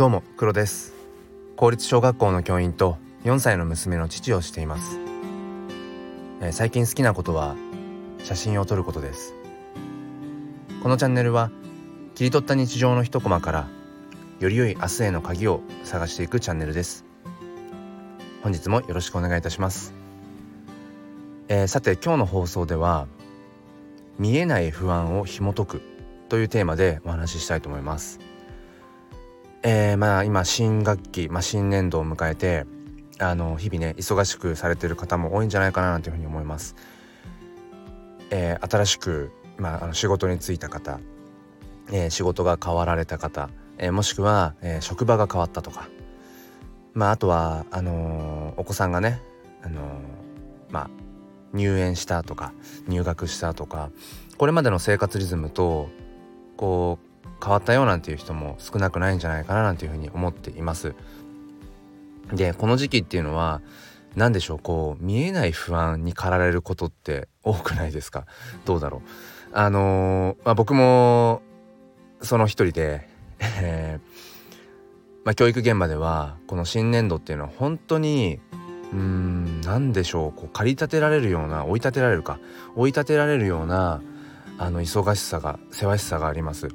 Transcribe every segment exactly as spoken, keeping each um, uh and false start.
どうも、黒です。公立小学校の教員とよんさいの娘の父をしています。えー、最近好きなことは写真を撮ることです。このチャンネルは切り取った日常の一コマからより良い明日への鍵を探していくチャンネルです。本日もよろしくお願いいたします。えー、さて、今日の放送では見えない不安を紐解くというテーマでお話ししたいと思います。えー、まあ今新学期、まあ、新年度を迎えてあの日々ね忙しくされてる方も多いんじゃないかななんていうふうに思います。えー、新しく、まあ、あの仕事に就いた方、えー、仕事が変わられた方、えー、もしくは、えー、職場が変わったとか、まあ、あとはあのー、お子さんがね、あのーまあ、入園したとか入学したとか、これまでの生活リズムとこう変わったよなんていう人も少なくないんじゃないかななんていうふうに思っています。で、この時期っていうのは何でしょう、こう見えない不安に駆られることって多くないですか？どうだろう。あのーまあ、僕もその一人で、えーまあ、教育現場ではこの新年度っていうのは本当にうーん何でしょう、こう駆り立てられるような追い立てられるか追い立てられるようなあの忙しさがせわしさがあります。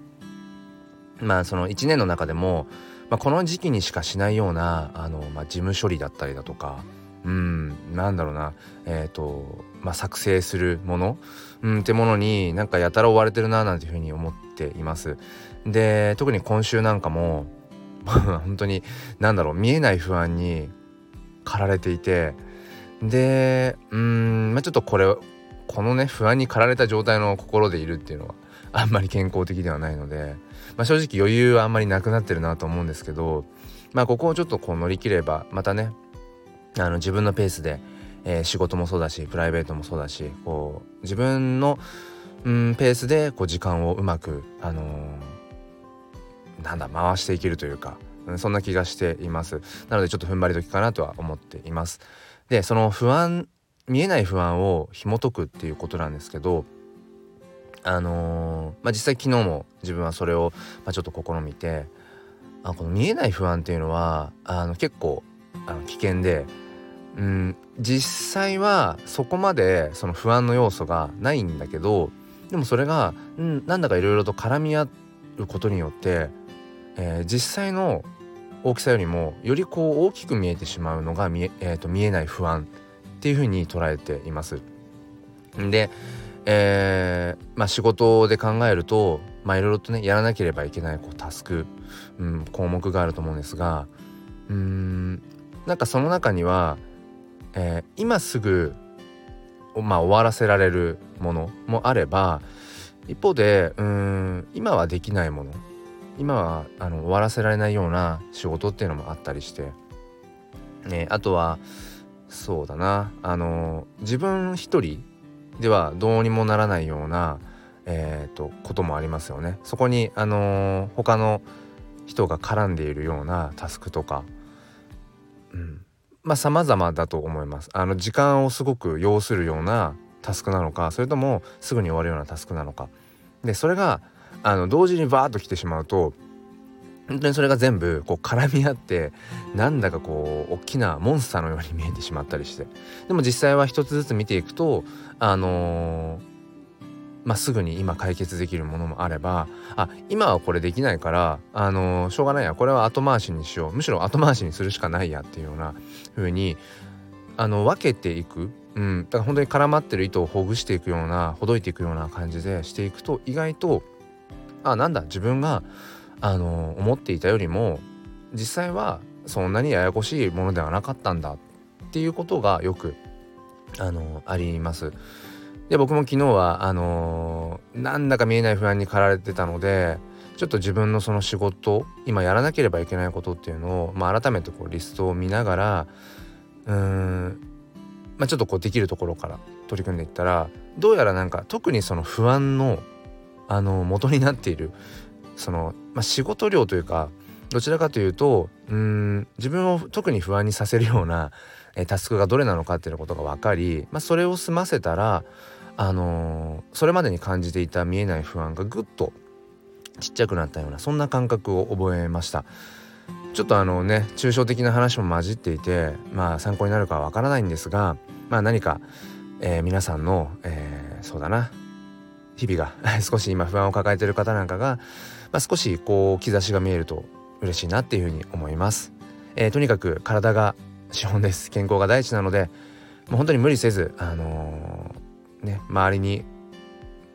まあそのいちねんの中でも、まあ、この時期にしかしないようなあの、まあ、事務処理だったりだとか、うんなんだろうなえっと、まあ、作成するもの、うん、ってものになんかやたら追われてるななんていうふうに思っています。で、特に今週なんかも本当になんだろう見えない不安に駆られていて、でうんまあちょっとこれこのね不安に駆られた状態の心でいるっていうのはあんまり健康的ではないので、まあ、正直余裕はあんまりなくなってるなと思うんですけど、まあここをちょっとこう乗り切ればまたねあの自分のペースで、えー、仕事もそうだしプライベートもそうだし、こう自分の、うん、ペースでこう時間をうまくあのー、なんだ回していけるというか、そんな気がしています。なのでちょっと踏ん張り時かなとは思っています。で、その不安見えない不安を紐解くっていうことなんですけど、あのーまあ、実際昨日も自分はそれを、まあ、ちょっと試みて、あこの見えない不安っていうのはあの結構あの危険で、うん、実際はそこまでその不安の要素がないんだけど、でもそれが、うん、なんだかいろいろと絡み合うことによって、えー、実際の大きさよりもよりこう大きく見えてしまうのが見え、えーと、見えない不安っていう風に捉えています。で、えーまあ、仕事で考えると、まあ、いろいろとねやらなければいけないこうタスク、うん、項目があると思うんですが、うーんなんかその中には、えー、今すぐ、まあ、終わらせられるものもあれば、一方でうーん今はできないもの、今はあの終わらせられないような仕事っていうのもあったりして、ね、あとはそうだなあの自分一人ではどうにもならないような、えー、とこともありますよね。そこにあの他の人が絡んでいるようなタスクとか、うん、まあ様々だと思います。あの時間をすごく要するようなタスクなのか、それともすぐに終わるようなタスクなのか。でそれがあの同時にバーッと来てしまうと、本当にそれが全部こう絡み合ってなんだかこう大きなモンスターのように見えてしまったりして、でも実際は一つずつ見ていくとあのー、まあ、すぐに今解決できるものもあれば、あ今はこれできないからあのー、しょうがないやこれは後回しにしよう、むしろ後回しにするしかないやっていうような風にあの分けていく、うん、だから本当に絡まってる糸をほぐしていくようなほどいていくような感じでしていくと、意外とあなんだ自分があの思っていたよりも実際はそんなにややこしいものではなかったんだっていうことがよくあのあります。で僕も昨日はあのなんだか見えない不安に駆られてたので、ちょっと自分のその仕事今やらなければいけないことっていうのを、まあ、改めてこうリストを見ながらうーん、まあ、ちょっとこうできるところから取り組んでいったら、どうやらなんか特にその不安のあの元になっているその、まあ、仕事量というかどちらかというとうーん自分を特に不安にさせるようなえタスクがどれなのかっていうことが分かり、まあ、それを済ませたら、あのー、それまでに感じていた見えない不安がぐっとちっちゃくなったようなそんな感覚を覚えました。ちょっとあのね抽象的な話も混じっていて、まあ参考になるかはわからないんですが、まあ何か、えー、皆さんの、えー、そうだな日々が少し今不安を抱えている方なんかが、まあ、少しこう兆しが見えると嬉しいなっていうふうに思います、えー、とにかく体が資本です。健康が第一なので、もう本当に無理せず、あのーね、周りに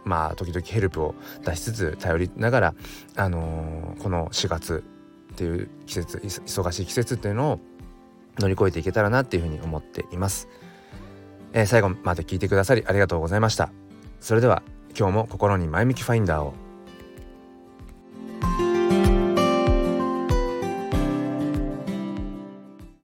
まあ時々ヘルプを出しつつ頼りながら、あのー、このしがつっていう季節、忙しい季節っていうのを乗り越えていけたらなっていうふうに思っています、えー、最後まで聞いてくださりありがとうございました。それでは今日も心に前向きファインダーを。